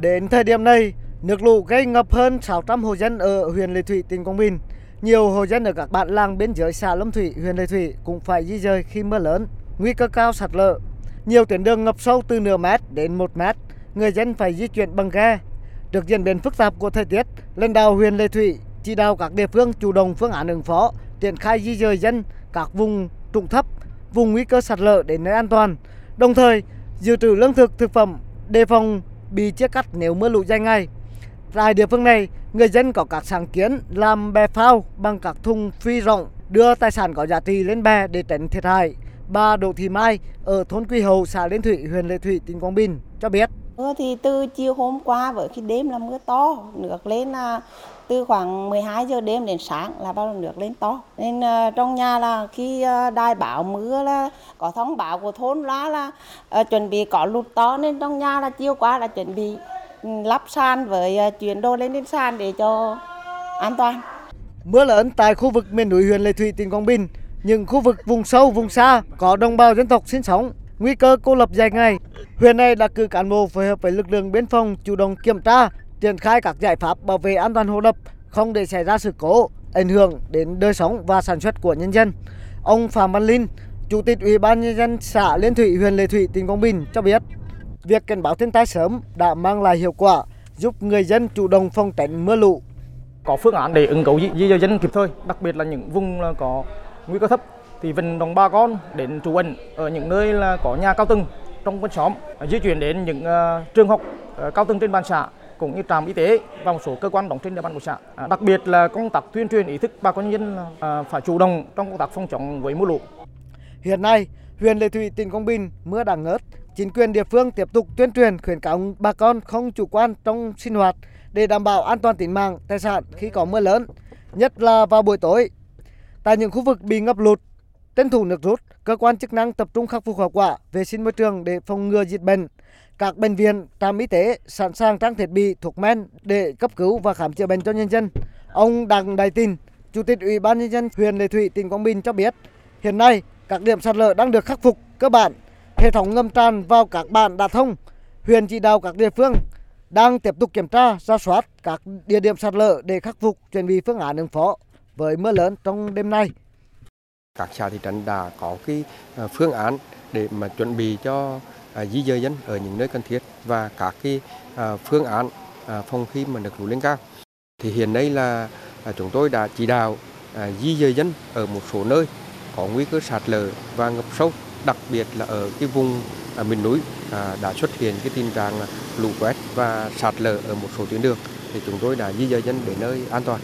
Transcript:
Đến thời điểm này, nước lũ gây ngập hơn 600 hộ dân ở huyện Lệ Thủy, tỉnh Quảng Bình. Nhiều hộ dân ở các bản làng biên giới xã Lâm Thủy, huyện Lệ Thủy cũng phải di dời khi mưa lớn, nguy cơ cao sạt lở. Nhiều tuyến đường ngập sâu từ nửa mét đến 1 mét, người dân phải di chuyển bằng ghe. Trước diễn biến phức tạp của thời tiết, lãnh đạo huyện Lệ Thủy chỉ đạo các địa phương chủ động phương án ứng phó, triển khai di dời dân các vùng trũng thấp, vùng nguy cơ sạt lở đến nơi an toàn. Đồng thời, dự trữ lương thực, thực phẩm đề phòng bị chia cắt nếu mưa lũ dài ngày. Tại địa phương này, người dân có các sáng kiến làm bè phao bằng các thùng phi rộng, đưa tài sản có giá trị lên bè để tránh thiệt hại. Bà Đỗ Thị Mai ở thôn Quy Hậu, xã Liên Thủy, huyện Lệ Thủy, tỉnh Quảng Bình cho biết. Thì từ chiều hôm qua với khi đêm là mưa to, nước lên từ khoảng 12 giờ đêm đến sáng là bao nước lên to. Nên trong nhà là khi đài báo mưa là có thông báo của thôn là chuẩn bị có lụt to, nên trong nhà là chiều qua là chuẩn bị lắp sàn với chuyển đồ lên sàn để cho an toàn. Mưa lớn tại khu vực miền núi huyện Lệ Thủy, tỉnh Quảng Bình, những khu vực vùng sâu, vùng xa có đồng bào dân tộc sinh sống, nguy cơ cô lập dài ngày. Huyện này đã cử cán bộ phối hợp với lực lượng biên phòng chủ động kiểm tra, triển khai các giải pháp bảo vệ an toàn hồ đập, không để xảy ra sự cố ảnh hưởng đến đời sống và sản xuất của nhân dân. Ông Phạm Văn Linh, Chủ tịch Ủy ban nhân dân xã Liên Thủy, huyện Lệ Thủy, tỉnh Quảng Bình cho biết, việc cảnh báo thiên tai sớm đã mang lại hiệu quả, giúp người dân chủ động phòng tránh mưa lũ, có phương án để ứng cứu di dời dân kịp thời, đặc biệt là những vùng có nguy cơ thấp thì vận động bà con đến trú ẩn ở những nơi là có nhà cao tầng trong quanh xóm, di chuyển đến những trường học cao tầng trên bàn xã cũng như trạm y tế và một số cơ quan đóng trên địa bàn của xã. Đặc biệt là công tác tuyên truyền ý thức bà con nhân dân phải chủ động trong công tác phòng chống với mưa lũ. Hiện nay, huyện Lệ Thủy, tỉnh Quảng Bình mưa đã ngớt, chính quyền địa phương tiếp tục tuyên truyền khuyến cáo bà con không chủ quan trong sinh hoạt để đảm bảo an toàn tính mạng, tài sản khi có mưa lớn, nhất là vào buổi tối. Tại những khu vực bị ngập lụt, tranh thủ nước rút, cơ quan chức năng tập trung khắc phục hậu quả, vệ sinh môi trường để phòng ngừa dịch bệnh. Các bệnh viện, trạm y tế sẵn sàng trang thiết bị, thuốc men để cấp cứu và khám chữa bệnh cho nhân dân. Ông Đặng Đại Tình, Chủ tịch Ủy ban nhân dân huyện Lệ Thủy, tỉnh Quảng Bình cho biết, hiện nay các điểm sạt lở đang được khắc phục cơ bản, hệ thống ngầm tràn vào các bản đã thông. Huyện chỉ đạo các địa phương đang tiếp tục kiểm tra, rà soát các địa điểm sạt lở để khắc phục, chuẩn bị phương án ứng phó với mưa lớn trong đêm nay. Các xã thị trấn đã có cái phương án để mà chuẩn bị cho di dời dân ở những nơi cần thiết và các cái phương án phòng khi mà nước lũ lên cao. Thì hiện nay là chúng tôi đã chỉ đạo di dời dân ở một số nơi có nguy cơ sạt lở và ngập sâu, đặc biệt là ở cái vùng miền núi đã xuất hiện cái tình trạng lũ quét và sạt lở ở một số tuyến đường, thì chúng tôi đã di dời dân đến nơi an toàn.